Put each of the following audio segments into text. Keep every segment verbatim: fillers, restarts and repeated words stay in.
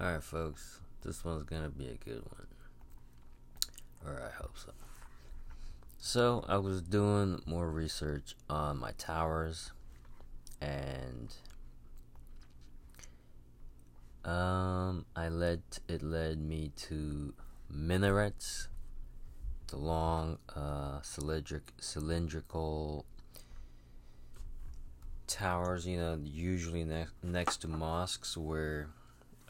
Alright, folks, this one's gonna be a good one. Or I hope so. So, I was doing more research on my towers, and um, I led it led me to minarets, the long uh, cylindric, cylindrical towers, you know, usually ne next to mosques where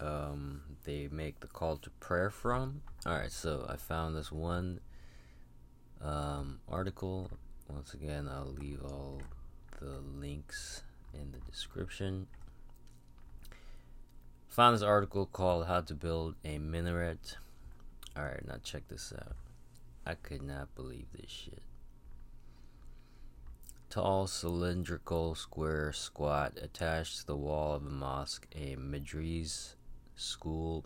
um, they make the call to prayer from. Alright, so I found this one Um, article. Once again, I'll leave all the links in the description. Found this article called How to Build a Minaret. Alright, now check this out. I could not believe this shit. Tall, cylindrical, square, squat, attached to the wall of a mosque, a medrese, school,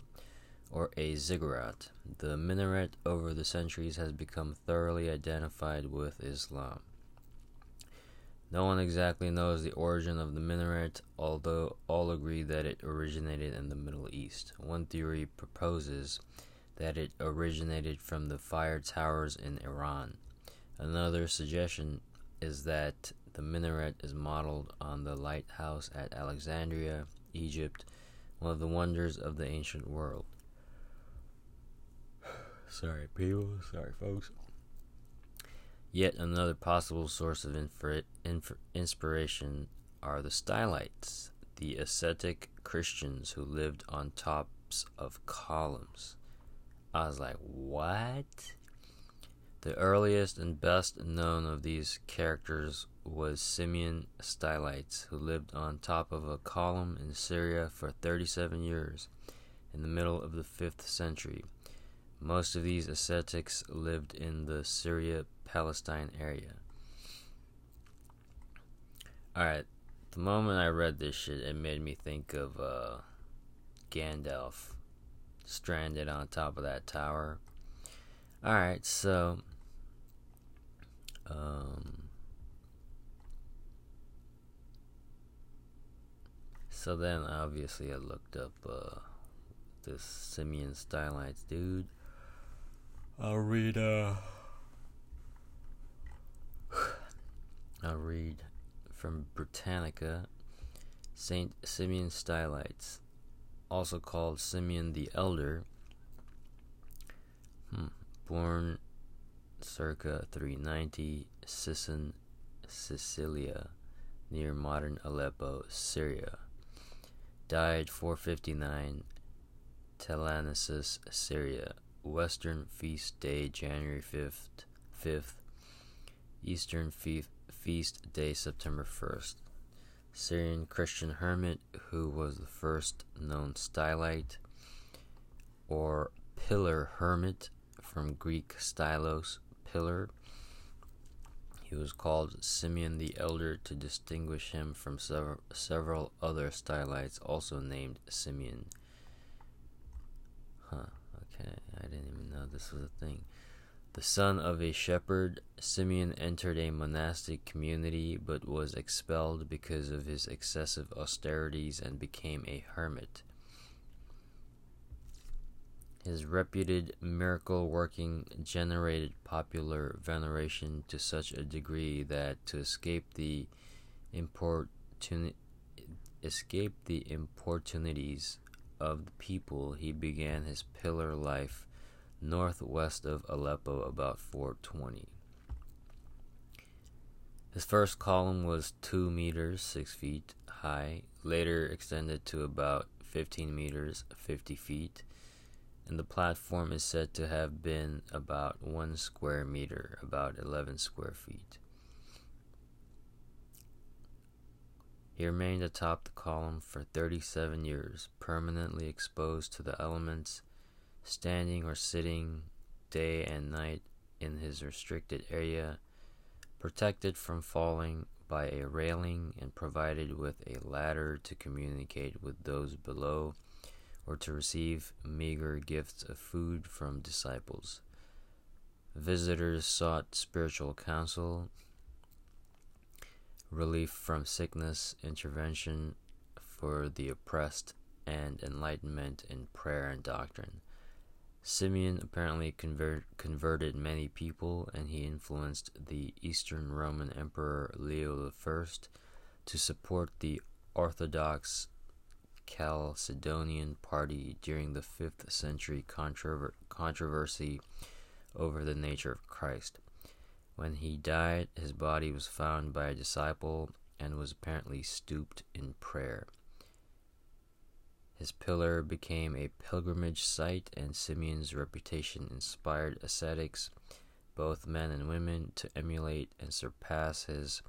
or a ziggurat. The minaret over the centuries has become thoroughly identified with Islam. No one exactly knows the origin of the minaret, although all agree that it originated in the Middle East. One theory proposes that it originated from the fire towers in Iran. Another suggestion is that the minaret is modeled on the lighthouse at Alexandria, Egypt, one of the wonders of the ancient world. Sorry, people. Sorry, folks. Yet another possible source of infra infra inspiration are the Stylites, the ascetic Christians who lived on tops of columns. I was like, what? The earliest and best known of these characters was Simeon Stylites, who lived on top of a column in Syria for thirty-seven years in the middle of the fifth century. Most of these ascetics lived in the Syria-Palestine area. Alright, the moment I read this shit, it made me think of uh, Gandalf stranded on top of that tower. Alright, so um, so then obviously I looked up uh, this Simeon Stylites dude. I'll read, uh, I'll read from Britannica. Saint Simeon Stylites, also called Simeon the Elder, hmm, born circa three ninety, Sicin, Sicilia, near modern Aleppo, Syria. Died four fifty-nine, Telanasus, Syria. Western Feast Day, January fifth, fifth. Eastern fe Feast Day, September first. Syrian Christian hermit who was the first known stylite or pillar hermit, from Greek stylos, pillar. He was called Simeon the Elder to distinguish him from sev several other stylites also named Simeon. Huh. I didn't even know this was a thing. The son of a shepherd, Simeon entered a monastic community but was expelled because of his excessive austerities and became a hermit. His reputed miracle working generated popular veneration to such a degree that to escape the importun escape the importunities of the people, he began his pillar life northwest of Aleppo about four twenty. His first column was two meters, six feet high, later extended to about fifteen meters, fifty feet, and the platform is said to have been about one square meter, about eleven square feet. He remained atop the column for thirty-seven years, permanently exposed to the elements, standing or sitting day and night in his restricted area, protected from falling by a railing and provided with a ladder to communicate with those below or to receive meager gifts of food from disciples. Visitors sought spiritual counsel, relief from sickness, intervention for the oppressed, and enlightenment in prayer and doctrine. Simeon apparently convert, converted many people, and he influenced the Eastern Roman Emperor Leo the First to support the Orthodox Chalcedonian party during the fifth century controver- controversy over the nature of Christ. When he died, his body was found by a disciple and was apparently stooped in prayer. His pillar became a pilgrimage site, and Simeon's reputation inspired ascetics, both men and women, to emulate and surpass his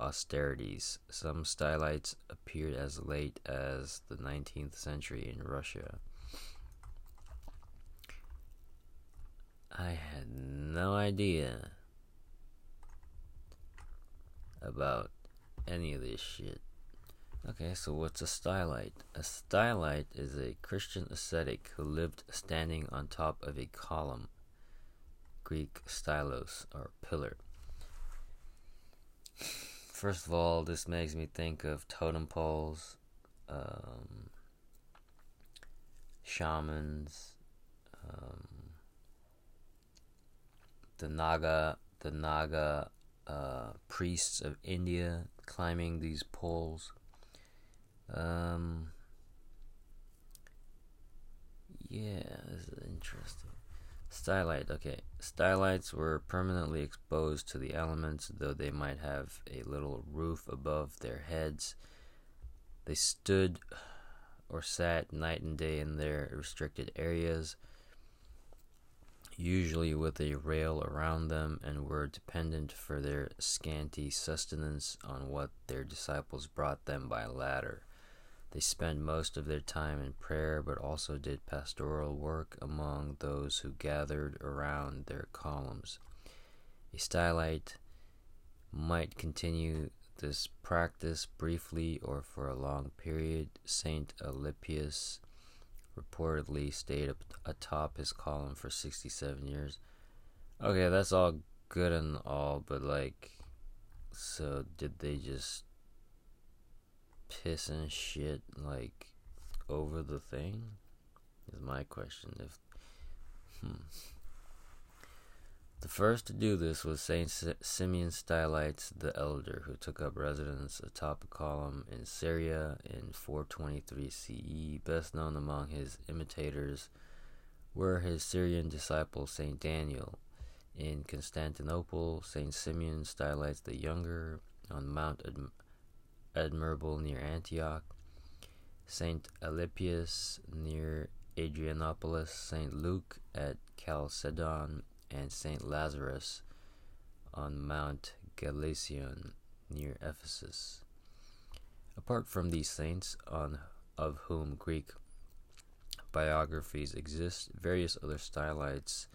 austerities. Some Stylites appeared as late as the nineteenth century in Russia. I had no idea about any of this shit. Okay, so what's a Stylite? A Stylite is a Christian ascetic who lived standing on top of a column, Greek stylos, or pillar. First of all, this makes me think of totem poles, um, shamans, um, the Naga, the Naga uh, priests of India climbing these poles. Um, yeah, this is interesting. Stylite, okay. Stylites were permanently exposed to the elements, though they might have a little roof above their heads. They stood or sat night and day in their restricted areas, usually with a rail around them, and were dependent for their scanty sustenance on what their disciples brought them by ladder. They spent most of their time in prayer, but also did pastoral work among those who gathered around their columns. A Stylite might continue this practice briefly or for a long period. Saint Alypius reportedly stayed up atop his column for sixty-seven years. Okay, that's all good and all, but like, so did they just piss and shit like over the thing? Is my question. If hmm. The first to do this was Saint Simeon Stylites the Elder, who took up residence atop a column in Syria in four twenty-three C E. Best known among his imitators were his Syrian disciple Saint Daniel. In Constantinople, Saint Simeon Stylites the Younger on Mount Ad- Admirable near Antioch, Saint Alypius near Adrianopolis, Saint Luke at Chalcedon, and Saint Lazarus on Mount Galision near Ephesus. Apart from these saints, on of whom Greek biographies exist, various other Stylites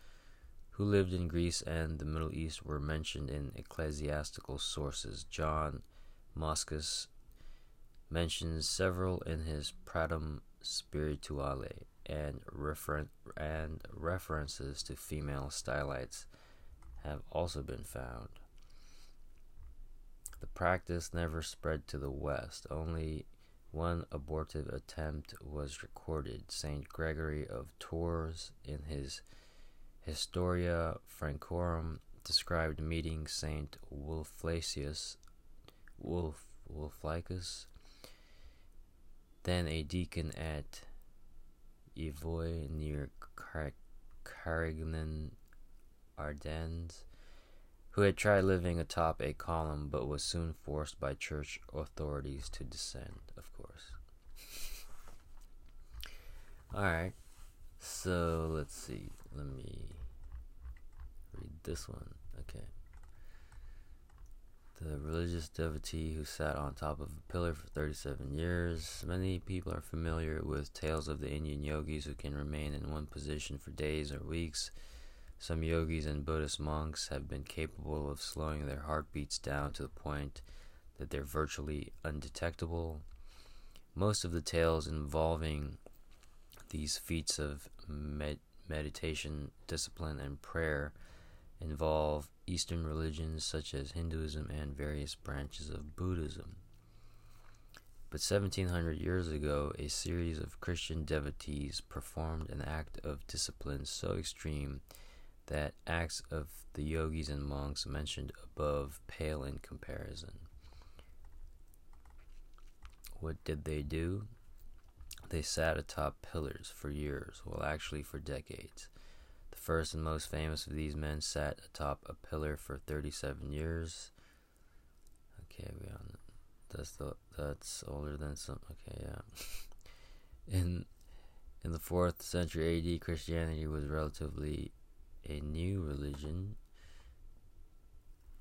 who lived in Greece and the Middle East were mentioned in ecclesiastical sources. John Moschus mentions several in his Pratum Spirituale, and, referen- and references to female Stylites have also been found. The practice never spread to the West. Only one abortive attempt was recorded. Saint Gregory of Tours, in his Historia Francorum, described meeting Saint Wulflacius Wolf, Wulflacius, then a deacon at Evoy near Car- Carignan, Ardennes, who had tried living atop a column but was soon forced by church authorities to descend, of course. Alright, so let's see. Let me read this one. Okay. The religious devotee who sat on top of a pillar for thirty-seven years. Many people are familiar with tales of the Indian yogis who can remain in one position for days or weeks. Some yogis and Buddhist monks have been capable of slowing their heartbeats down to the point that they're virtually undetectable. Most of the tales involving these feats of med- meditation, discipline, and prayer involve Eastern religions such as Hinduism and various branches of Buddhism. But seventeen hundred years ago, a series of Christian devotees performed an act of discipline so extreme that acts of the yogis and monks mentioned above pale in comparison. What did they do? They sat atop pillars for years, well actually for decades. The first and most famous of these men sat atop a pillar for thirty-seven years. Okay, we on that's the that's older than some. Okay, yeah. in in the fourth century A D, Christianity was relatively a new religion.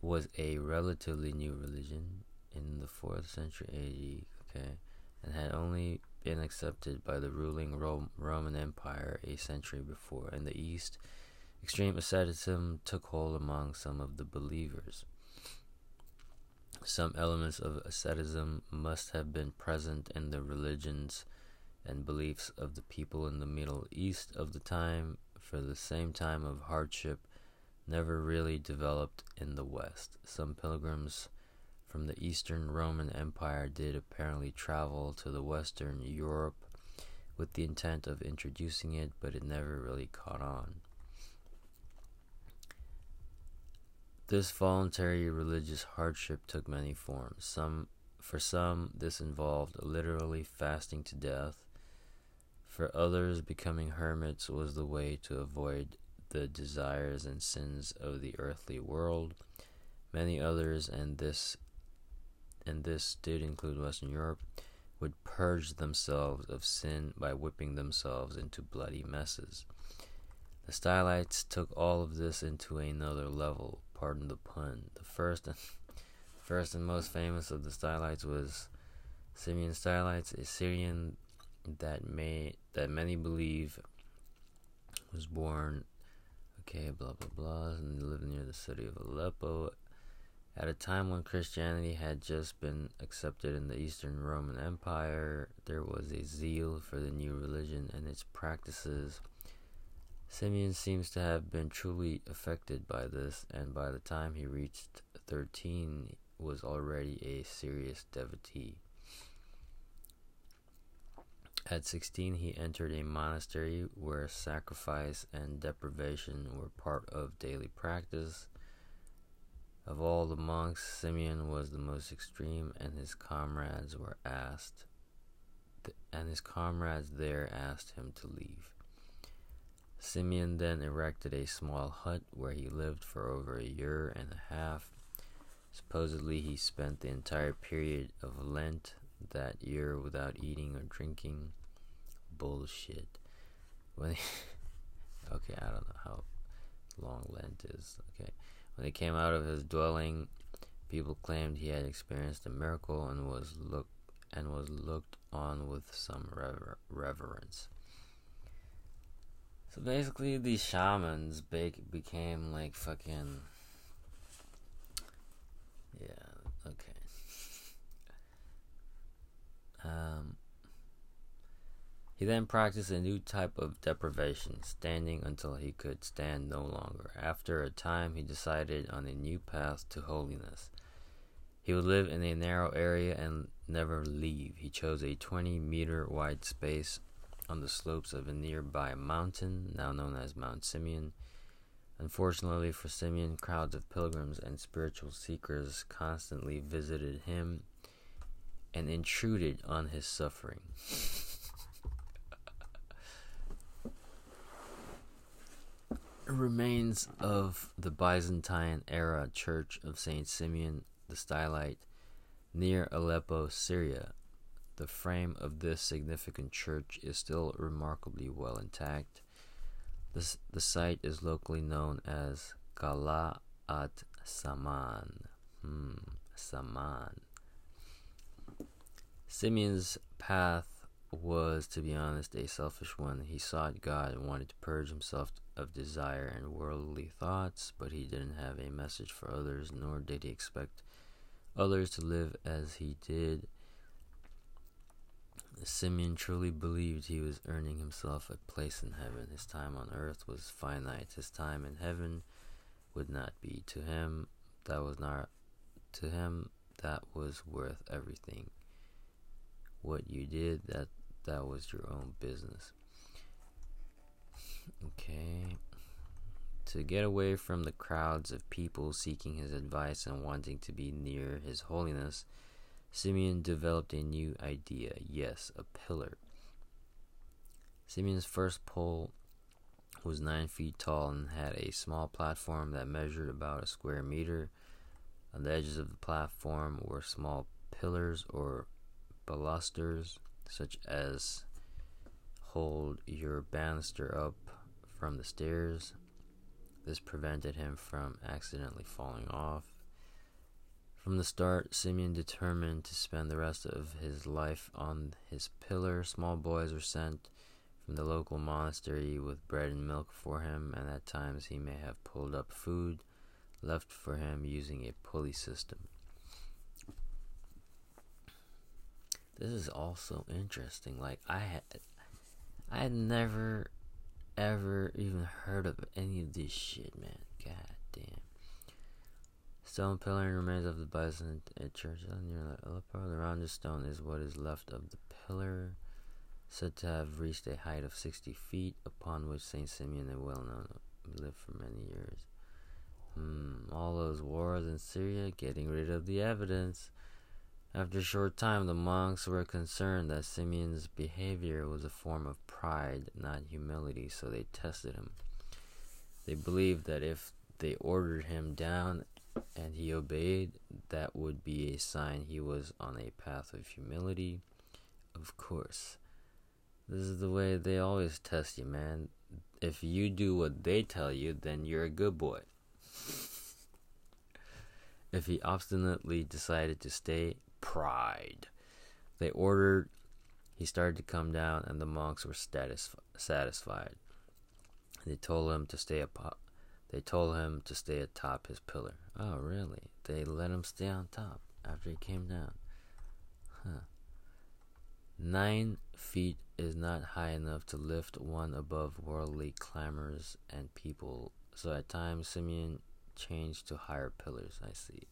Was a relatively new religion in the fourth century A D. Okay, and had only been accepted by the ruling Rome, Roman Empire a century before. In the East, extreme asceticism took hold among some of the believers. Some elements of asceticism must have been present in the religions and beliefs of the people in the Middle East of the time, for the same time of hardship never really developed in the West. Some pilgrims from the Eastern Roman Empire did apparently travel to the Western Europe with the intent of introducing it, but it never really caught on. This voluntary religious hardship took many forms. Some, for some, this involved literally fasting to death. For others, becoming hermits was the way to avoid the desires and sins of the earthly world. Many others, and this and this did include Western Europe, would purge themselves of sin by whipping themselves into bloody messes. The Stylites took all of this into another level. Pardon the pun. The first and, first and most famous of the Stylites was Simeon Stylites, a Syrian that may that many believe was born, okay, blah blah blah, and lived near the city of Aleppo at a time when Christianity had just been accepted in the Eastern Roman Empire. There was a zeal for the new religion and its practices. Simeon seems to have been truly affected by this, and by the time he reached thirteen, he was already a serious devotee. At sixteen, he entered a monastery where sacrifice and deprivation were part of daily practice. Of all the monks, Simeon was the most extreme, and his comrades were asked, th- and his comrades there asked him to leave. Simeon then erected a small hut where he lived for over a year and a half. Supposedly, he spent the entire period of Lent that year without eating or drinking. Bullshit. When he okay, I don't know how long Lent is. Okay, when he came out of his dwelling, people claimed he had experienced a miracle and was looked and was looked on with some rever- reverence. So basically, these shamans bake became like fucking, yeah, okay. Um, he then practiced a new type of deprivation, standing until he could stand no longer. After a time, he decided on a new path to holiness. He would live in a narrow area and never leave. He chose a twenty meter wide space on the slopes of a nearby mountain, now known as Mount Simeon. Unfortunately for Simeon, crowds of pilgrims and spiritual seekers constantly visited him and intruded on his suffering. Remains of the Byzantine era Church of Saint Simeon the Stylite near Aleppo, Syria. The frame of this significant church is still remarkably well intact. This, the site is locally known as Kala at Saman. Hmm, Saman. Simeon's path was, to be honest, a selfish one. He sought God and wanted to purge himself of desire and worldly thoughts, but he didn't have a message for others, nor did he expect others to live as he did. Simeon truly believed he was earning himself a place in heaven. His time on earth was finite. His time in heaven would not be to him. That was not to him. That was worth everything. what you did, that that was your own business. Okay. To get away from the crowds of people seeking his advice and wanting to be near his holiness, Simeon developed a new idea. Yes, a pillar. Simeon's first pole was nine feet tall and had a small platform that measured about a square meter. On the edges of the platform were small pillars or balusters, such as hold your banister up from the stairs. This prevented him from accidentally falling off. From the start, Simeon determined to spend the rest of his life on his pillar. Small boys were sent from the local monastery with bread and milk for him, and at times he may have pulled up food left for him using a pulley system. This is also interesting. Like, I had, I had never ever even heard of any of this shit, man. God damn. Stone pillar and remains of the Byzantine church near Aleppo. The rounded stone is what is left of the pillar, said to have reached a height of sixty feet, upon which Saint Simeon, the well-known, lived for many years. Hmm, all those wars in Syria, getting rid of the evidence. After a short time, the monks were concerned that Simeon's behavior was a form of pride, not humility, so they tested him. They believed that if they ordered him down and he obeyed, that would be a sign he was on a path of humility. Of course. This is the way they always test you, man. If you do what they tell you, then you're a good boy. If he obstinately decided to stay, pride. They ordered, he started to come down, and the monks were statis- satisfied. They told him to stay atop, they told him to stay atop his pillar. Oh, really? They let him stay on top after he came down. Huh. Nine feet is not high enough to lift one above worldly climbers and people, so at times Simeon changed to higher pillars. I see.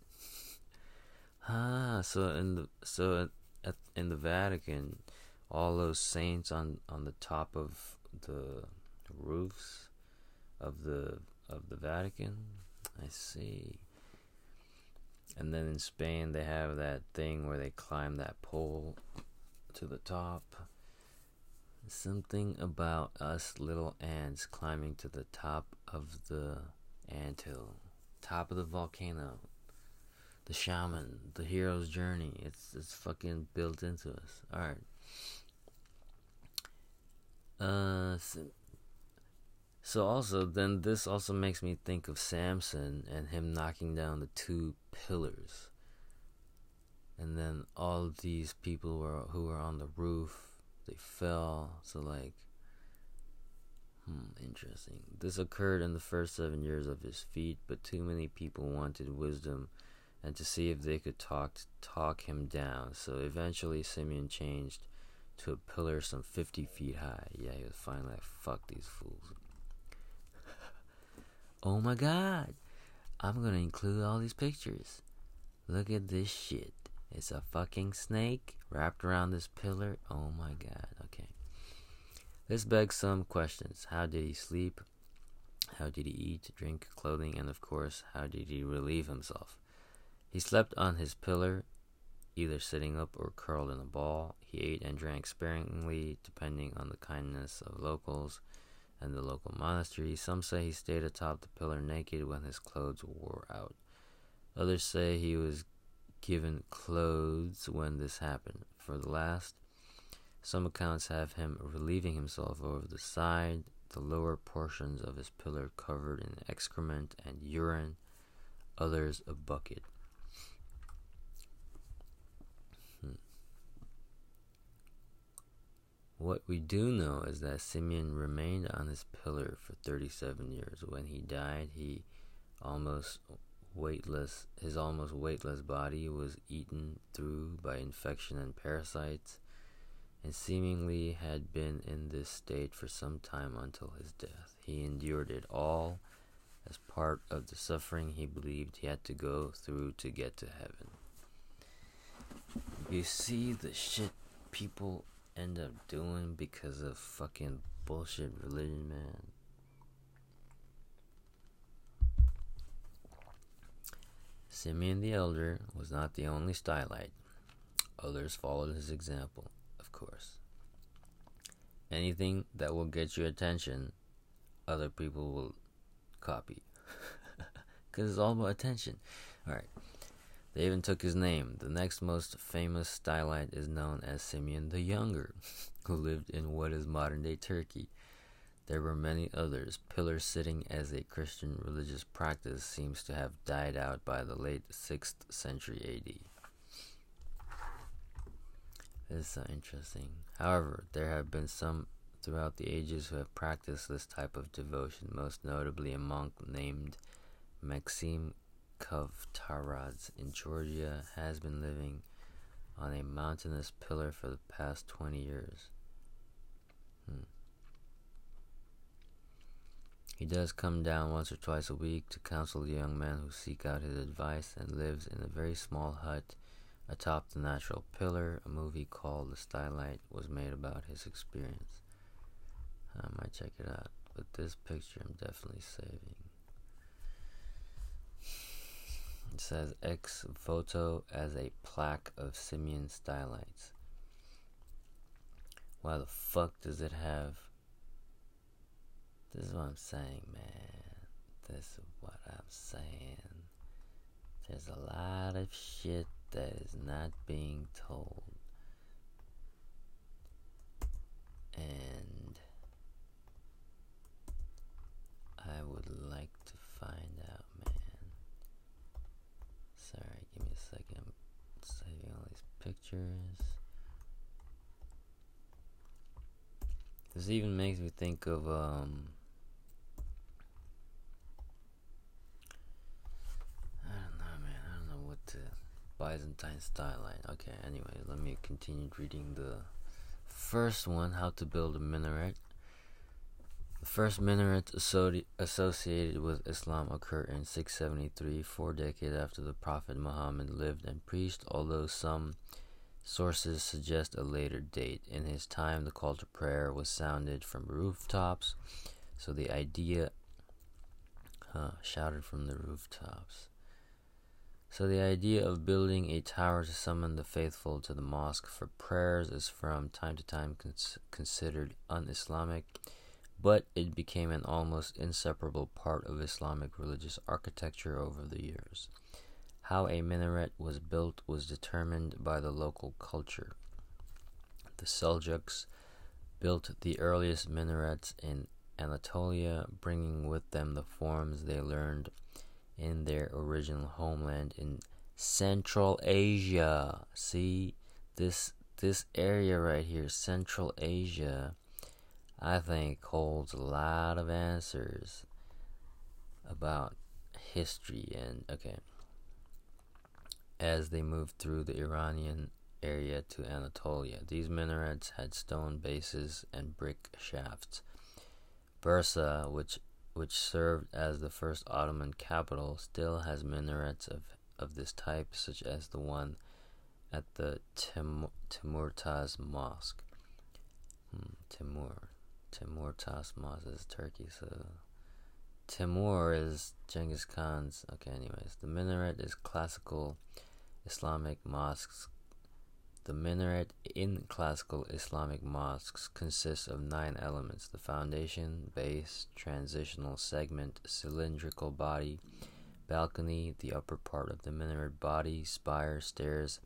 Ah, so in the so at, in the Vatican, all those saints on, on the top of the roofs of the of the Vatican. I see. And then in Spain, they have that thing where they climb that pole to the top. Something about us little ants climbing to the top of the anthill, top of the volcano. The shaman, the hero's journey. It's it's fucking built into us. All right. Uh, so, so also then this also makes me think of Samson and him knocking down the two pillars. And then all these people were who were on the roof, they fell. So like, hmm, interesting. This occurred in the first seven years of his feat, but too many people wanted wisdom and to see if they could talk talk him down. So eventually Simeon changed to a pillar some fifty feet high. Yeah, he was finally like, fuck these fools. Oh my god, I'm gonna include all these pictures. Look at this shit. It's a fucking snake wrapped around this pillar. Oh my god, okay. This begs some questions. How did he sleep? How did he eat, drink, clothing, and of course, how did he relieve himself? He slept on his pillar, either sitting up or curled in a ball. He ate and drank sparingly, depending on the kindness of locals and the local monastery. Some say he stayed atop the pillar naked when his clothes wore out. Others say he was given clothes when this happened. For the last, some accounts have him relieving himself over the side, the lower portions of his pillar covered in excrement and urine, others a bucket. Hmm. What we do know is that Simeon remained on his pillar for thirty-seven years. When he died, he almost weightless, his almost weightless body was eaten through by infection and parasites, and seemingly had been in this state for some time until his death. He endured it all as part of the suffering he believed he had to go through to get to heaven. You see the shit people end up doing because of fucking bullshit religion, man. Simeon the Elder was not the only Stylite. Others followed his example, of course. Anything that will get your attention, other people will copy. Because it's all about attention. Alright. They even took his name. The next most famous Stylite is known as Simeon the Younger, who lived in what is modern-day Turkey. There were many others. Pillar sitting as a Christian religious practice seems to have died out by the late sixth century A D. This is so interesting. However, there have been some throughout the ages who have practiced this type of devotion, most notably a monk named Maxim Kavtaradze in Georgia has been living on a mountainous pillar for the past twenty years. Hmm. He does come down once or twice a week to counsel the young men who seek out his advice, and lives in a very small hut atop the natural pillar. A movie called The Stylite was made about his experience. I might check it out, but this picture I'm definitely saving. It says ex voto as a plaque of Simeon Stylites. Why the fuck does it have? This is what I'm saying, man. This is what I'm saying. There's a lot of shit that is not being told. And I would like to find out, man. Sorry, give me a second. I'm saving all these pictures. This even makes me think of, um... Byzantine Stylite. Okay, anyway, let me continue reading the first one, How to Build a Minaret. The first minarets associated with Islam occur in six seventy-three, four decades after the Prophet Muhammad lived and preached, although some sources suggest a later date. In his time, the call to prayer was sounded from rooftops, so the idea huh, shouted from the rooftops. So the idea of building a tower to summon the faithful to the mosque for prayers is from time to time cons- considered un-Islamic, but it became an almost inseparable part of Islamic religious architecture over the years. How a minaret was built was determined by the local culture. The Seljuks built the earliest minarets in Anatolia, bringing with them the forms they learned in their original homeland in Central Asia. See, this this area right here, Central Asia, I think holds a lot of answers about history. And okay, as they moved through the Iranian area to Anatolia, these minarets had stone bases and brick shafts. Bursa, which which served as the first Ottoman capital, still has minarets of, of this type, such as the one at the Tim, Timurtaş Mosque. Hmm, Timur. Timurtaş Mosque is Turkey, so... Timur is Genghis Khan's... Okay, anyways. The minaret is classical Islamic mosques. The minaret in classical Islamic mosques consists of nine elements: the foundation, base, transitional segment, cylindrical body, balcony, the upper part of the minaret body, spire, stairs,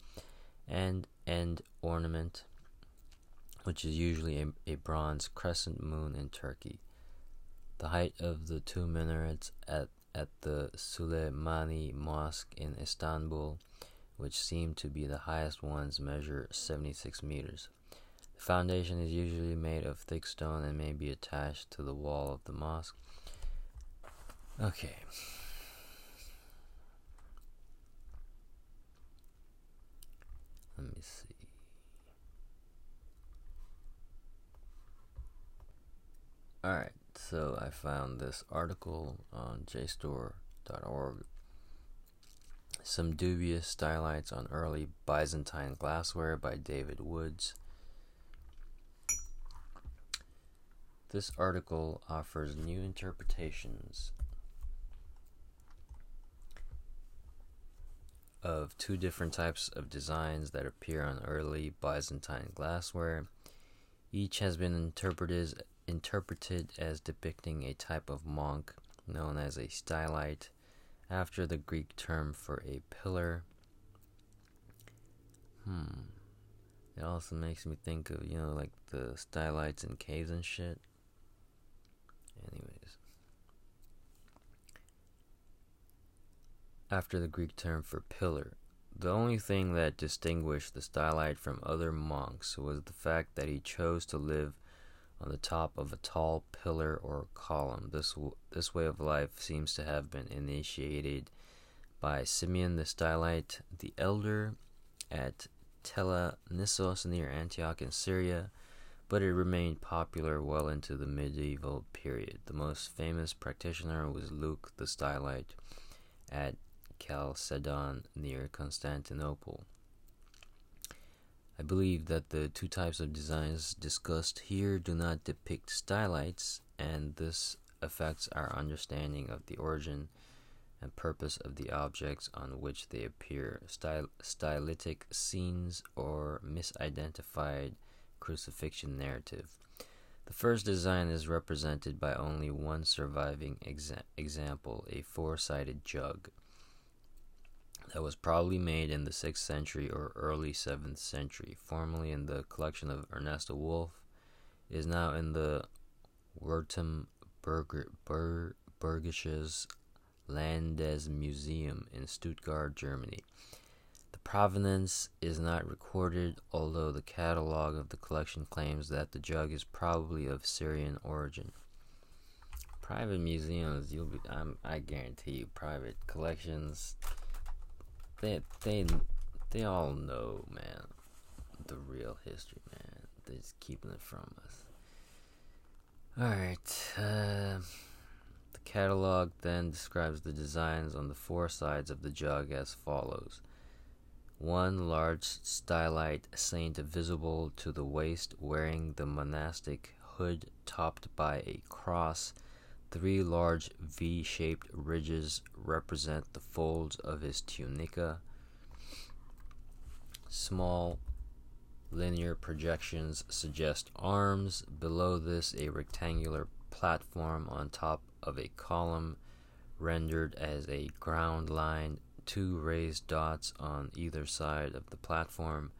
and end ornament, which is usually a, a bronze crescent moon in Turkey. The height of the two minarets at, at the Süleymaniye Mosque in Istanbul, which seem to be the highest ones, measure seventy-six meters. The foundation is usually made of thick stone and may be attached to the wall of the mosque. Okay. Let me see. Alright, so I found this article on J S T O R dot org. Some Dubious Stylites on Early Byzantine Glassware by David Woods. This article offers new interpretations of two different types of designs that appear on early Byzantine glassware. Each has been interpreted, interpreted as depicting a type of monk known as a stylite, after the Greek term for a pillar. Hmm. It also makes me think of, you know, like the stylites in caves and shit. Anyways. After the Greek term for pillar. The only thing that distinguished the stylite from other monks was the fact that he chose to live on the top of a tall pillar or column. This w- this way of life seems to have been initiated by Simeon the Stylite, the Elder, at Telenissos near Antioch in Syria, but it remained popular well into the medieval period. The most famous practitioner was Luke the Stylite at Chalcedon near Constantinople. I believe that the two types of designs discussed here do not depict stylites, and this affects our understanding of the origin and purpose of the objects on which they appear. Styl- stylitic scenes or misidentified crucifixion narrative. The first design is represented by only one surviving exa- example, a four-sided jug, that was probably made in the sixth century or early seventh century, formerly in the collection of Ernesto Wolff, is now in the Wurttembergisches Landes Museum in Stuttgart, Germany. The provenance is not recorded, although the catalog of the collection claims that the jug is probably of Syrian origin. Private museums, you'll be, I'm, I guarantee you, private collections, They they they all know, man, the real history, man. They're just keeping it from us. Alright. Uh, the catalog then describes the designs on the four sides of the jug as follows. One large stylite saint visible to the waist wearing the monastic hood topped by a cross. Three large V-shaped ridges represent the folds of his tunica. Small linear projections suggest arms. Below this, a rectangular platform on top of a column rendered as a ground line. Two raised dots on either side of the platform.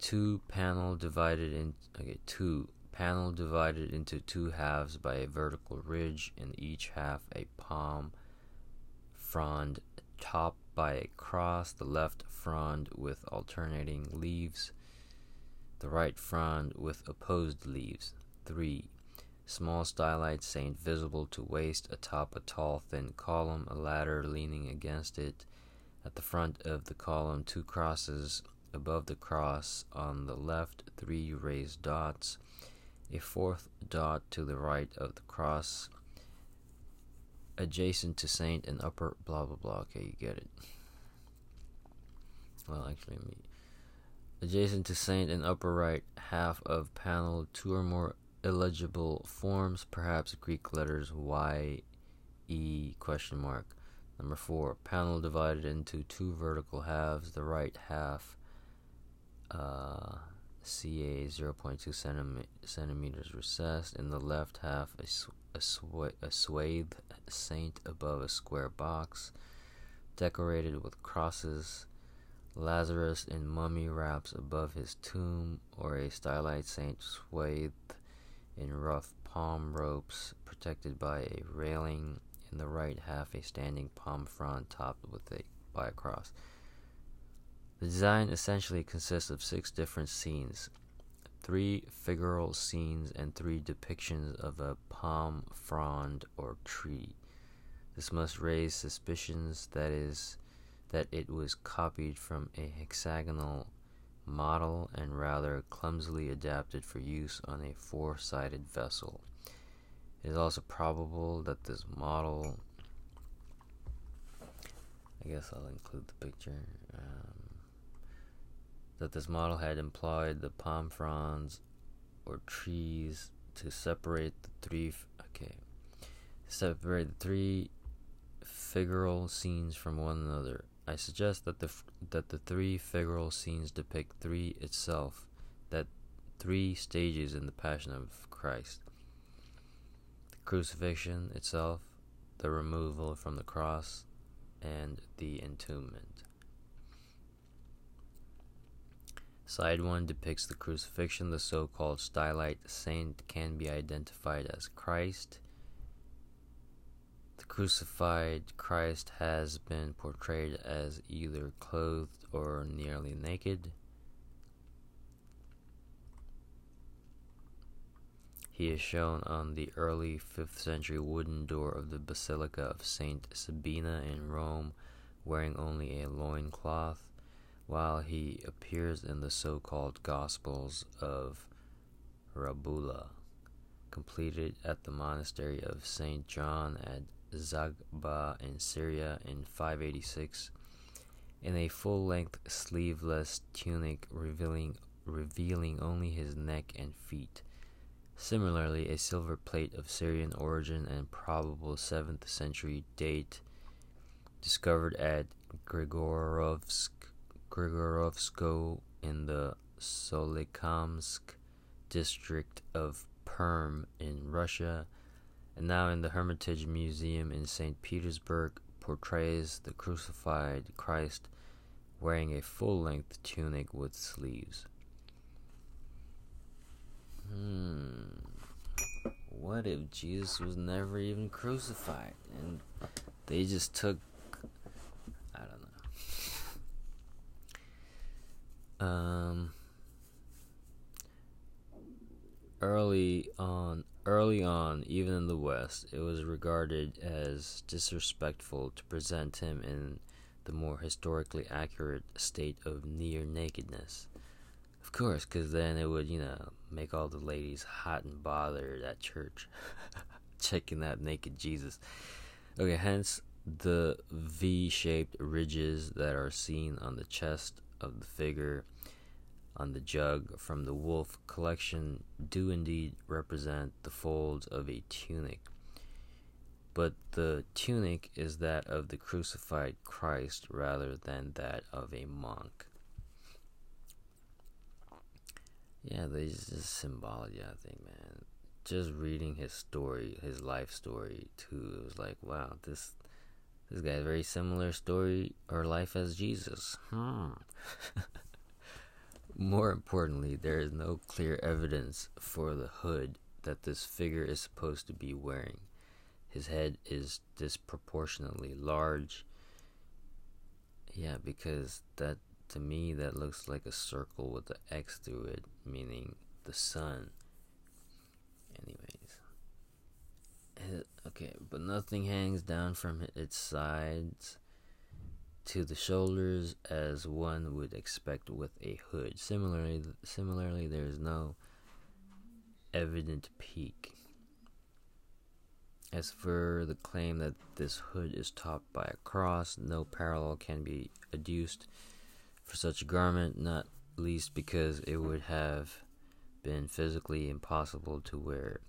Two panel divided in... Okay, two... panel divided into two halves by a vertical ridge, in each half a palm frond topped by a cross, the left frond with alternating leaves, the right frond with opposed leaves. Three. Small stylite saint visible to waist atop a tall thin column, a ladder leaning against it. At the front of the column, two crosses. Above the cross on the left, three raised dots. A fourth dot to the right of the cross, adjacent to saint and upper blah blah blah. Okay, you get it. Well, actually, me. Adjacent to saint and upper right half of panel, two or more illegible forms, perhaps Greek letters Y, E, question mark. Number four, panel divided into two vertical halves, the right half, uh... C A zero point two centimeters recessed. In the left half, a, sw- a, sw- a swathed saint above a square box decorated with crosses. Lazarus in mummy wraps above his tomb, or a stylite saint swathed in rough palm ropes protected by a railing. In the right half, a standing palm frond topped with a by a cross. The design essentially consists of six different scenes, three figural scenes, and three depictions of a palm frond or tree. This must raise suspicions that is, that it was copied from a hexagonal model and rather clumsily adapted for use on a four-sided vessel. It is also probable that this model, I guess I'll include the picture, um, that this model had employed the palm fronds or trees to separate the three okay separate the three figural scenes from one another. I suggest that the that the three figural scenes depict three itself, that three stages in the Passion of Christ: the crucifixion itself, the removal from the cross, and the entombment. Side one depicts the crucifixion. The so-called Stylite saint can be identified as Christ. The crucified Christ has been portrayed as either clothed or nearly naked. He is shown on the early fifth century wooden door of the Basilica of Saint Sabina in Rome, wearing only a loincloth, while he appears in the so-called Gospels of Rabbula, completed at the monastery of Saint John at Zagba in Syria in five eighty-six, in a full-length sleeveless tunic revealing, revealing only his neck and feet. Similarly, a silver plate of Syrian origin and probable seventh century date discovered at Grigorovsk Grigorovsk in the Solikamsk district of Perm in Russia, and now in the Hermitage Museum in Saint Petersburg, portrays the crucified Christ wearing a full-length tunic with sleeves. Hmm. What if Jesus was never even crucified and they just took, I don't know. Um, early on, early on, even in the West, it was regarded as disrespectful to present him in the more historically accurate state of near nakedness. Of course, because then it would, you know, make all the ladies hot and bothered at church, checking out naked Jesus. Okay, hence the V-shaped ridges that are seen on the chest of the figure on the jug from the Wolff collection do indeed represent the folds of a tunic, but the tunic is that of the crucified Christ rather than that of a monk. Yeah, they just symbology, I think, man. Just reading his story, his life story too, it was like, wow, this This guy has a very similar story or life as Jesus. Hmm. More importantly, there is no clear evidence for the hood that this figure is supposed to be wearing. His head is disproportionately large. Yeah, because that, to me, that looks like a circle with an X through it, meaning the sun. Anyways. Okay, but nothing hangs down from its sides to the shoulders as one would expect with a hood. Similarly, similarly, there is no evident peak. As for the claim that this hood is topped by a cross, no parallel can be adduced for such a garment, not least because it would have been physically impossible to wear.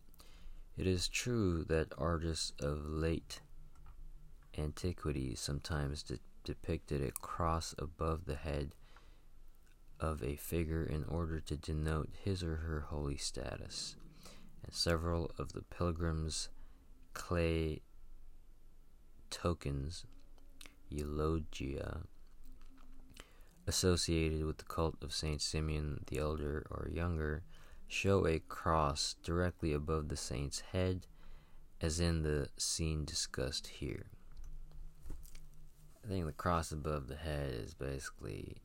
It is true that artists of late antiquity sometimes de- depicted a cross above the head of a figure in order to denote his or her holy status, and several of the pilgrims' clay tokens, eulogia, associated with the cult of Saint Simeon the Elder or Younger, show a cross directly above the saint's head, as in the scene discussed here. I think the cross above the head is basically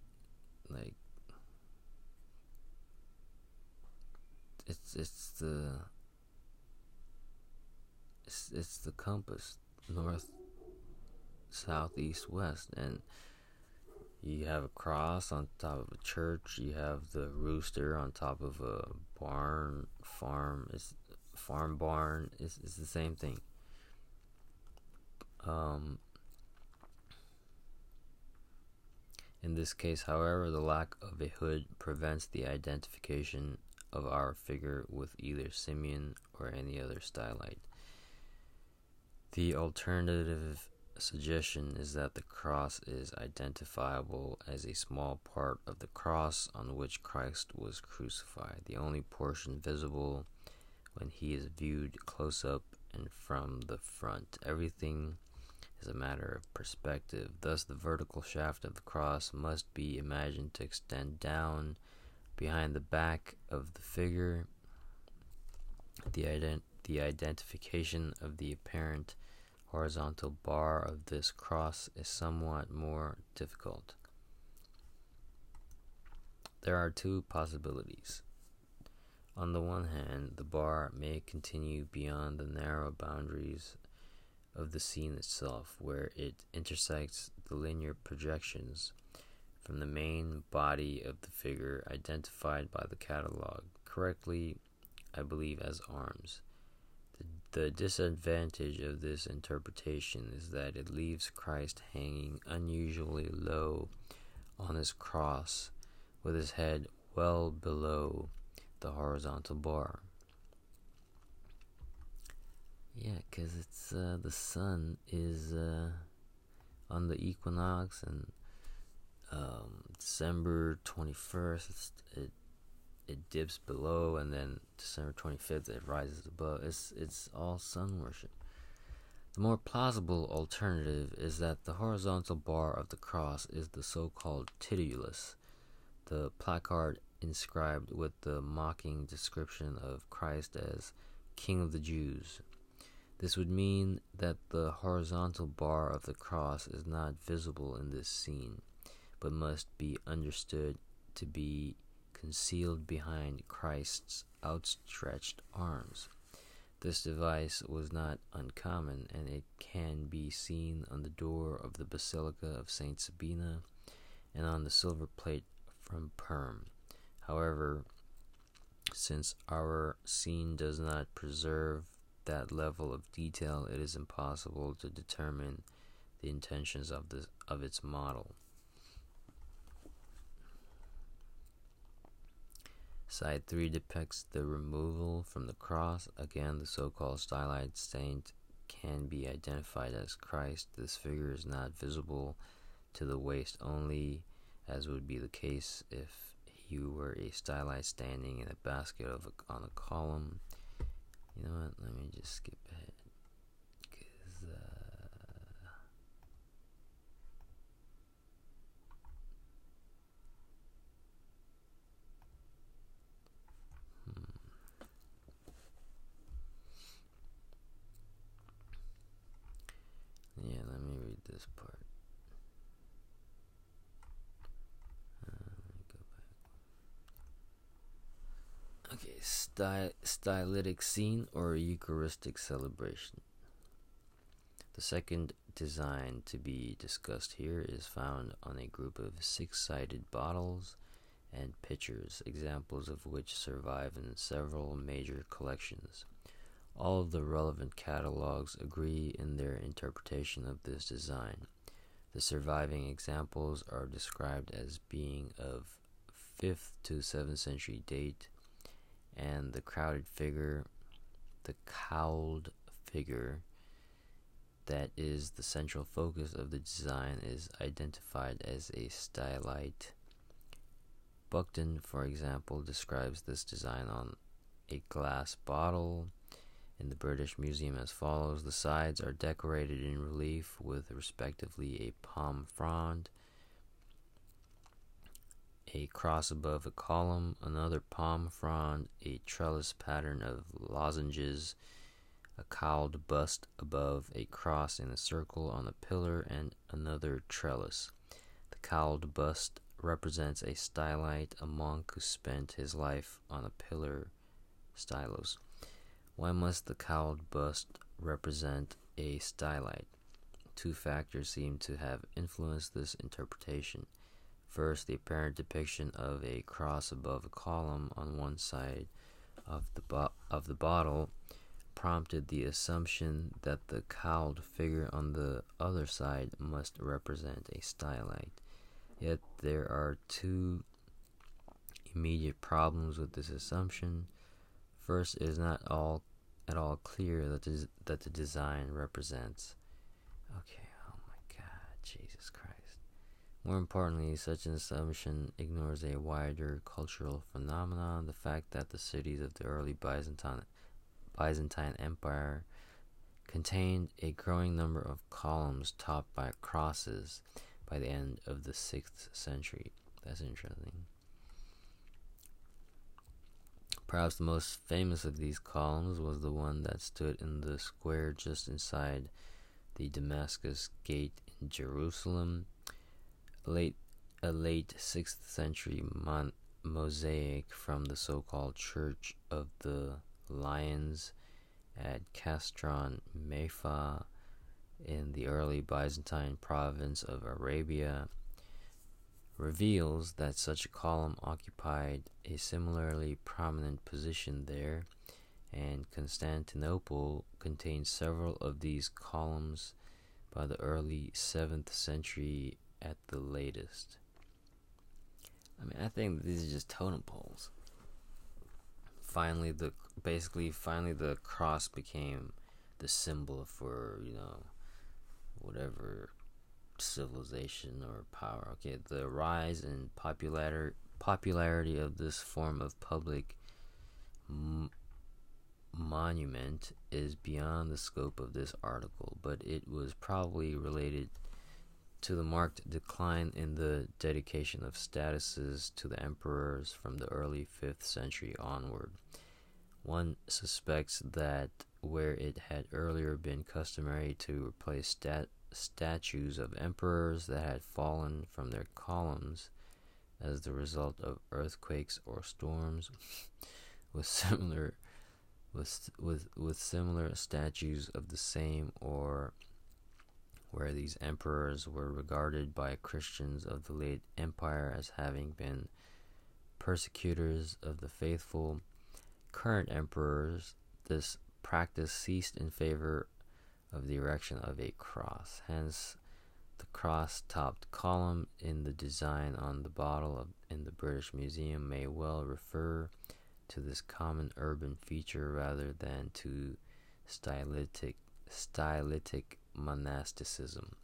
like it's it's the it's it's the compass, north, south, east, west, and you have a cross on top of a church. You have the rooster on top of a barn, farm. It's farm barn. It's it's the same thing. Um. In this case, however, the lack of a hood prevents the identification of our figure with either Simeon or any other stylite. The alternative suggestion is that the cross is identifiable as a small part of the cross on which Christ was crucified, the only portion visible when he is viewed close up and from the front. Everything is a matter of perspective. Thus, the vertical shaft of the cross must be imagined to extend down behind the back of the figure. The ident- the identification of the apparent horizontal bar of this cross is somewhat more difficult. There are two possibilities. On the one hand, the bar may continue beyond the narrow boundaries of the scene itself, where it intersects the linear projections from the main body of the figure identified by the catalog, correctly, I believe, as arms. The, the disadvantage of this interpretation is that it leaves Christ hanging unusually low on his cross, with his head well below the horizontal bar. Yeah, because it's uh, the sun is uh, on the equinox, and um, December twenty-first it's, it it dips below, and then December twenty-fifth it rises above. It's it's all sun worship. The more plausible alternative is that the horizontal bar of the cross is the so-called titulus, the placard inscribed with the mocking description of Christ as King of the Jews. This would mean that the horizontal bar of the cross is not visible in this scene, but must be understood to be concealed behind Christ's outstretched arms. This device was not uncommon, and it can be seen on the door of the Basilica of Saint Sabina and on the silver plate from Perm. However, since our scene does not preserve that level of detail, it is impossible to determine the intentions of this of its model. Side three depicts the removal from the cross. Again, the so-called stylite saint can be identified as Christ. This figure is not visible to the waist only, as would be the case if he were a stylite standing in a basket of a, on a column. You know what, let me just skip ahead, because, uh, hmm. Yeah, let me read this part. Okay, sty- stylitic scene or Eucharistic celebration. The second design to be discussed here is found on a group of six-sided bottles and pitchers, examples of which survive in several major collections. All of the relevant catalogs agree in their interpretation of this design. The surviving examples are described as being of fifth to seventh century date, and the crowded figure, the cowled figure, that is the central focus of the design, is identified as a stylite. Buckton, for example, describes this design on a glass bottle in the British Museum as follows. The sides are decorated in relief with respectively a palm frond, a cross above a column, another palm frond, a trellis pattern of lozenges, a cowled bust above a cross in a circle on a pillar, and another trellis. The cowled bust represents a stylite, a monk who spent his life on a pillar, stylos. Why must the cowled bust represent a stylite? Two factors seem to have influenced this interpretation. First, the apparent depiction of a cross above a column on one side of the bo- of the bottle prompted the assumption that the cowled figure on the other side must represent a stylite. Yet there are two immediate problems with this assumption. First, it is not all at all clear that the, that the design represents. Okay, oh my God, Jesus Christ. More importantly, such an assumption ignores a wider cultural phenomenon, the fact that the cities of the early Byzantine, Byzantine Empire contained a growing number of columns topped by crosses by the end of the sixth century. That's interesting. Perhaps the most famous of these columns was the one that stood in the square just inside the Damascus Gate in Jerusalem. Late, a late sixth century mon- mosaic from the so-called Church of the Lions at Castron Mefa in the early Byzantine province of Arabia reveals that such a column occupied a similarly prominent position there, and Constantinople contains several of these columns by the early seventh century at the latest. I mean, I think these are just totem poles. Finally, the basically, finally, the cross became the symbol for, you know, whatever civilization or power. Okay, the rise in popular popularity of this form of public m- monument is beyond the scope of this article, but it was probably related to the marked decline in the dedication of statuses to the emperors from the early fifth century onward. One suspects that where it had earlier been customary to replace stat- statues of emperors that had fallen from their columns as the result of earthquakes or storms, with similar with with with similar statues of the same or where these emperors were regarded by Christians of the late empire as having been persecutors of the faithful, current emperors, this practice ceased in favor of the erection of a cross. Hence, the cross-topped column in the design on the bottle of, in the British Museum may well refer to this common urban feature rather than to stylistic stylistic monasticism.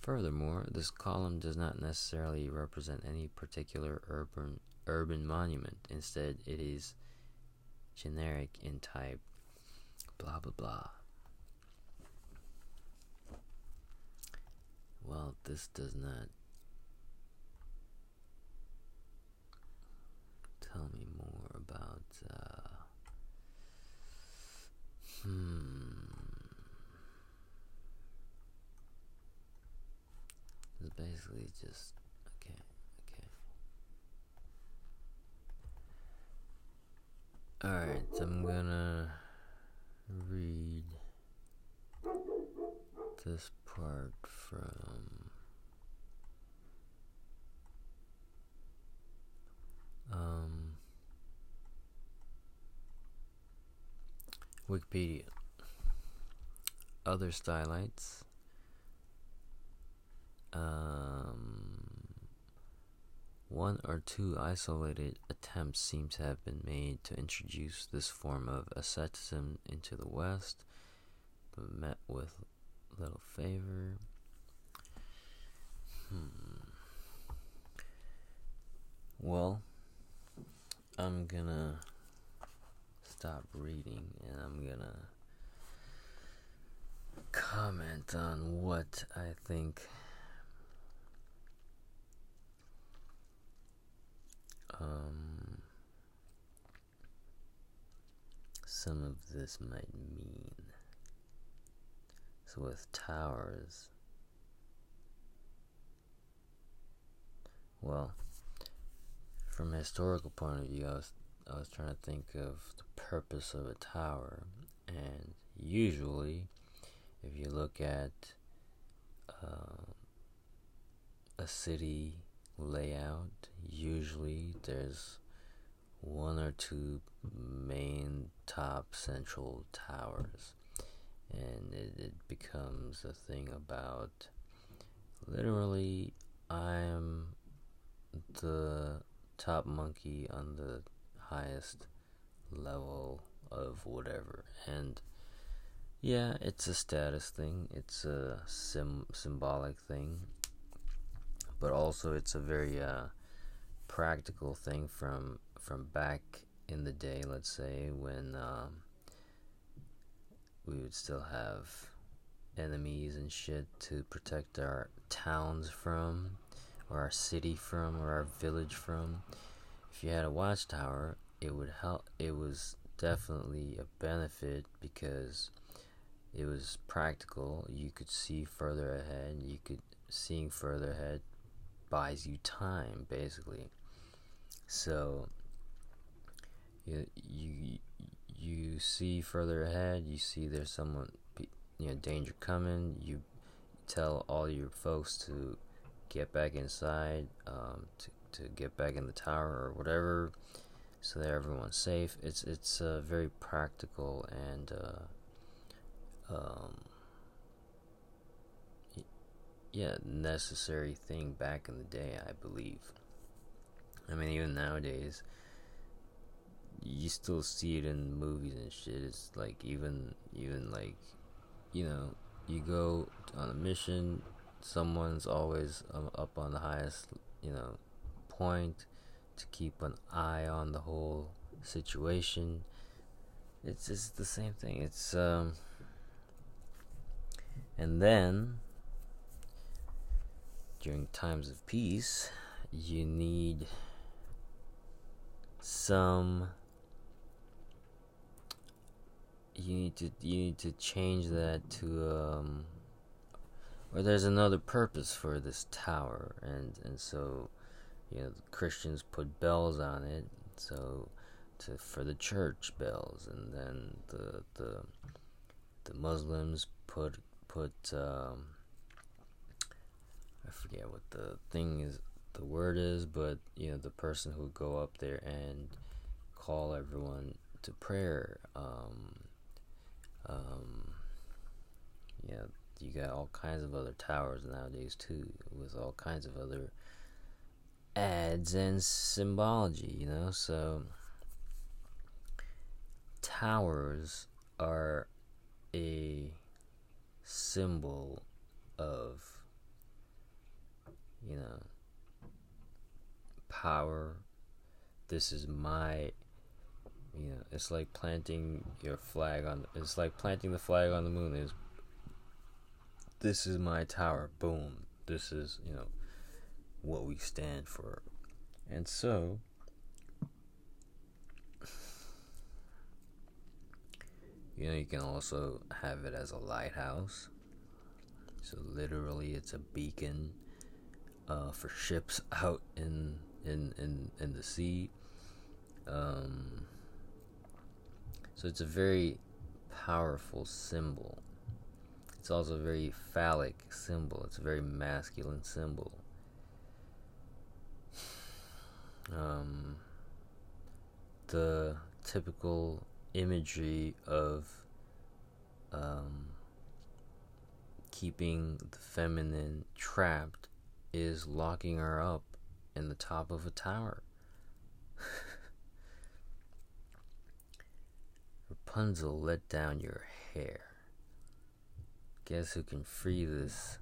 Furthermore, this column does not necessarily represent any particular urban urban monument. Instead, it is generic in type, blah blah blah. Well, this does not tell me more about uh, hmm it's basically just okay okay alright so I'm gonna read this part from um Wikipedia. Other Stylites. Um, one or two isolated attempts seem to have been made to introduce this form of asceticism into the West, but met with little favor. Hmm. Well, I'm gonna stop reading and I'm gonna comment on what I think Um, some of this might mean. So with towers, well, from a historical point of view, I was, I was trying to think of the purpose of a tower, and usually, if you look at uh, a city layout, usually there's one or two main top central towers, and it, it becomes a thing about literally I'm the top monkey on the highest level of whatever. And yeah, it's a status thing, it's a sim- symbolic thing, but also it's a very uh, practical thing from from back in the day, let's say, when um, we would still have enemies and shit to protect our towns from, or our city from, or our village from. If you had a watchtower, it would help. It was definitely a benefit because it was practical. You could see further ahead. You could seeing further ahead buys you time, basically. So you you you see further ahead. You see there's someone, you know, danger coming. You tell all your folks to get back inside, um, to to get back in the tower or whatever, so that everyone's safe. It's it's uh, very practical and uh, um, yeah, necessary thing back in the day, I believe. I mean, even nowadays, you still see it in movies and shit. It's like even even like, you know, you go on a mission. Someone's always um, up on the highest, you know, point to keep an eye on the whole situation. It's just the same thing. It's um, and then during times of peace, you need some. You need to you need to change that to um. Or there's another purpose for this tower, and, and so, you know, the Christians put bells on it, so to for the church bells, and then the the the Muslims put put um, I forget what the thing is, the word is, but you know, the person who would go up there and call everyone to prayer. Um, um, yeah. You got all kinds of other towers nowadays too, with all kinds of other ads and symbology, you know. So towers are a symbol of, you know, power. This is my, you know, it's like planting your flag on, it's like planting the flag on the moon. It's, this is my tower, boom, this is, you know, what we stand for. And so you know, you can also have it as a lighthouse, so literally it's a beacon uh, for ships out in in, in, in the sea. Um, so it's a very powerful symbol. It's also a very phallic symbol. It's a very masculine symbol. Um, the typical imagery of um, keeping the feminine trapped is locking her up in the top of a tower. Rapunzel, let down your hair. Guess who can free this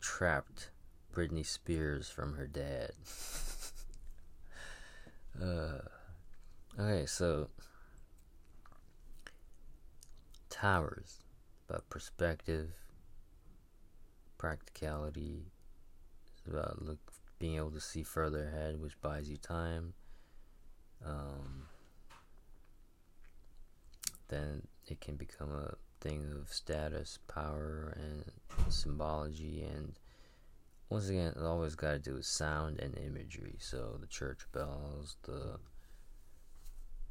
trapped Britney Spears from her dad? uh, okay, so towers, about perspective, practicality. It's about look, being able to see further ahead, which buys you time. Um, then it can become a thing of status, power, and symbology, and once again, it always got to do with sound and imagery. So the church bells, the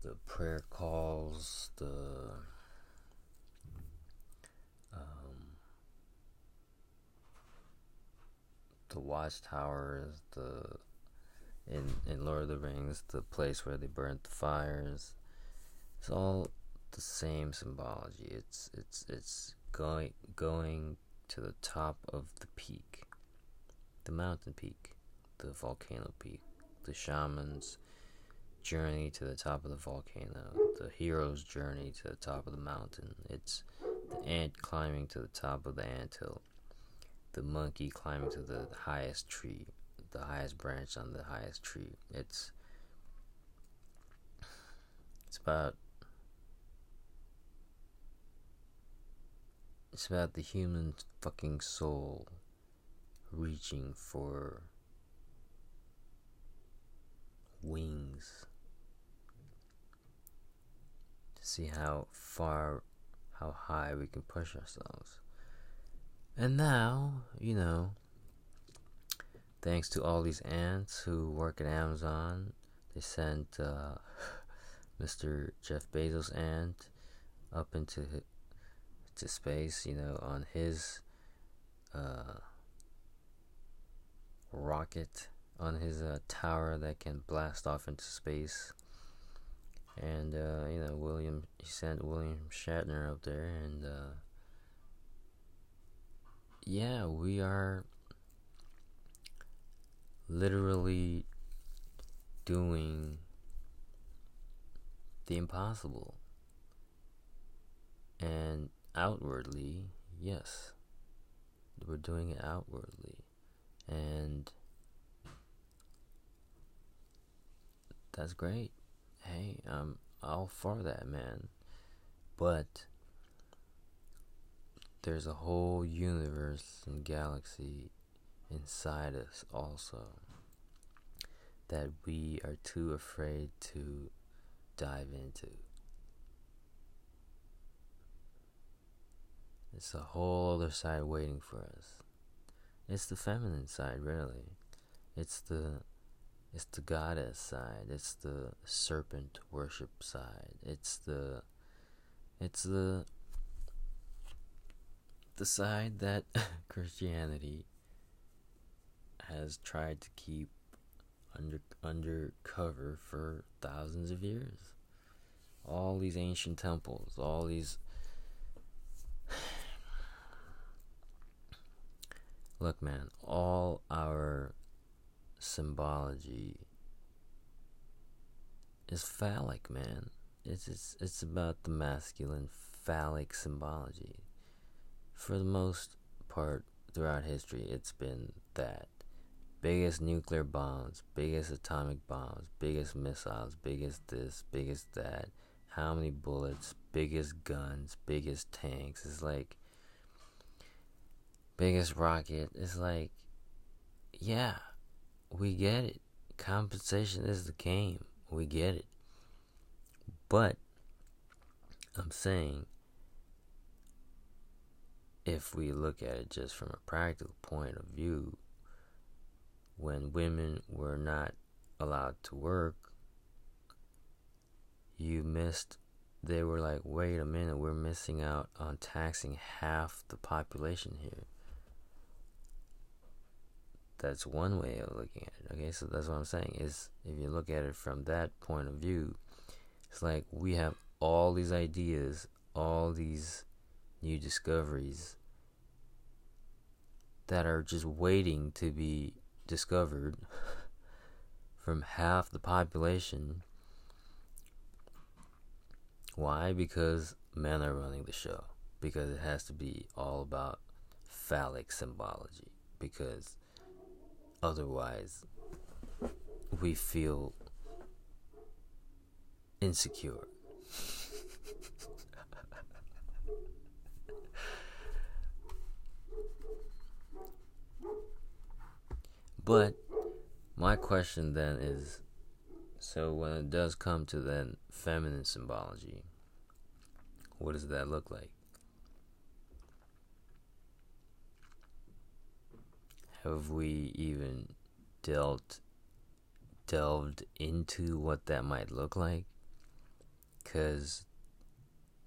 the prayer calls, the um, the watchtowers, the in in Lord of the Rings, the place where they burnt the fires. It's all the same symbology. It's it's it's going going to the top of the peak, the mountain peak, the volcano peak, the shaman's journey to the top of the volcano, the hero's journey to the top of the mountain. It's the ant climbing to the top of the anthill, the monkey climbing to the highest tree, the highest branch on the highest tree. It's it's about it's about the human fucking soul reaching for wings to see how far, how high we can push ourselves. And now, you know, thanks to all these ants who work at Amazon, they sent uh, Mister Jeff Bezos' ant up into to space, you know, on his uh, rocket, on his uh, tower that can blast off into space. And, uh, you know, William, he sent William Shatner up there, and, uh, yeah, we are literally doing the impossible. And outwardly, yes, we're doing it outwardly. And that's great. Hey, I'm all for that, man. But there's a whole universe and galaxy inside us also that we are too afraid to dive into. It's a whole other side waiting for us. It's the feminine side, really. It's the it's the goddess side. It's the serpent worship side. It's the it's the the side that Christianity has tried to keep under under cover for thousands of years. All these ancient temples, all these. Look, man, all our symbology is phallic, man. It's, it's it's about the masculine phallic symbology. For the most part throughout history, it's been that. Biggest nuclear bombs, biggest atomic bombs, biggest missiles, biggest this, biggest that. How many bullets, biggest guns, biggest tanks. It's like... biggest rocket. It's like, yeah, we get it. Compensation is the game. We get it. But I'm saying, if we look at it just from a practical point of view, when women were not allowed to work, you missed, they were like, wait a minute, we're missing out on taxing half the population here. That's one way of looking at it. Okay, so that's what I'm saying is, if you look at it from that point of view, it's like we have all these ideas, all these new discoveries that are just waiting to be discovered from half the population. Why? Because men are running the show. Because it has to be all about phallic symbology. Because otherwise, we feel insecure. But my question then is, so when it does come to then feminine symbology, what does that look like? Have we even delved, delved into what that might look like? Because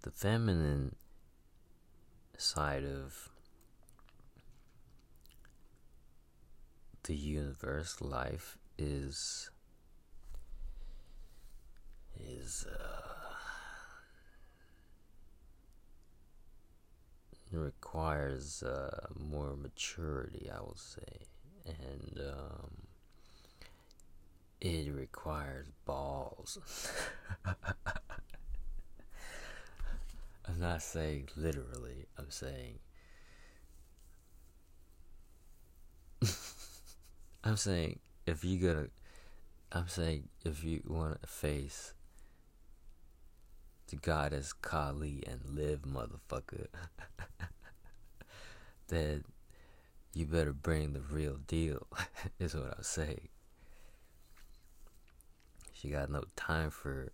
the feminine side of the universe, life, is is uh, requires uh, more maturity, I will say, and um, It requires balls. I'm not saying literally, I'm saying I'm saying if you gotta I'm saying if you wanna face the goddess Kali and live, motherfucker, then you better bring the real deal, is what I'm saying. She got no time for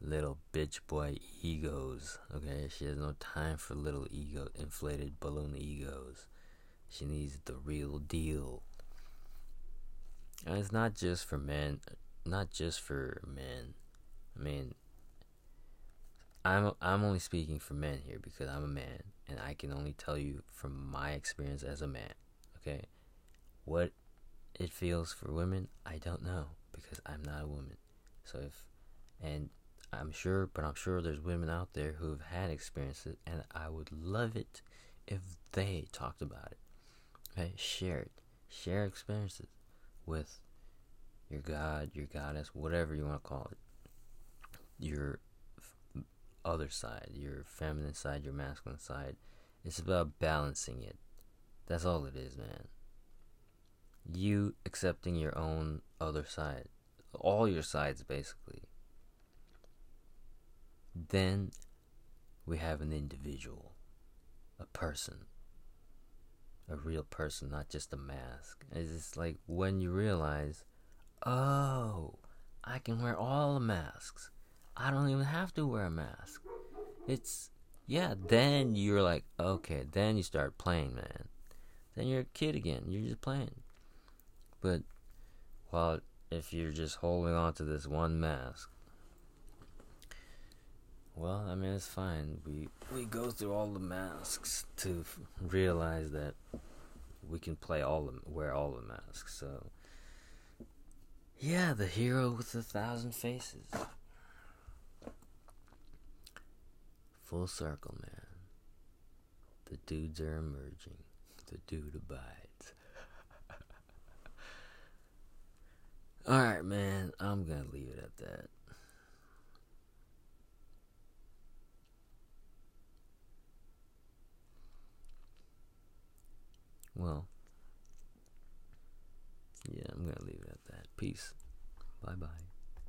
little bitch boy egos, okay? She has no time for little ego, inflated balloon egos. She needs the real deal. And it's not just for men, not just for men. I mean, I'm I'm only speaking for men here because I'm a man, and I can only tell you from my experience as a man, okay? What it feels for women, I don't know, because I'm not a woman. So if, and I'm sure, but I'm sure there's women out there who've had experiences, and I would love it if they talked about it. Okay, share it, share experiences with your god, your goddess, whatever you want to call it, your f- other side, your feminine side, your masculine side. It's about balancing it. That's all it is, man. You accepting your own other side, all your sides basically. Then we have an individual, a person, a real person, not just a mask. It's just like when you realize, oh, I can wear all the masks. I don't even have to wear a mask. It's, yeah, then you're like, okay, then you start playing, man. Then you're a kid again. You're just playing. But while if you're just holding on to this one mask, well, I mean, it's fine. We we go through all the masks to f- realize that we can play all the, wear all the masks. So, yeah, the hero with a thousand faces. Full circle, man. The dudes are emerging. The dude abides. All right, man. I'm gonna leave it at that. Well, yeah, I'm going to leave it at that. Peace. Bye-bye.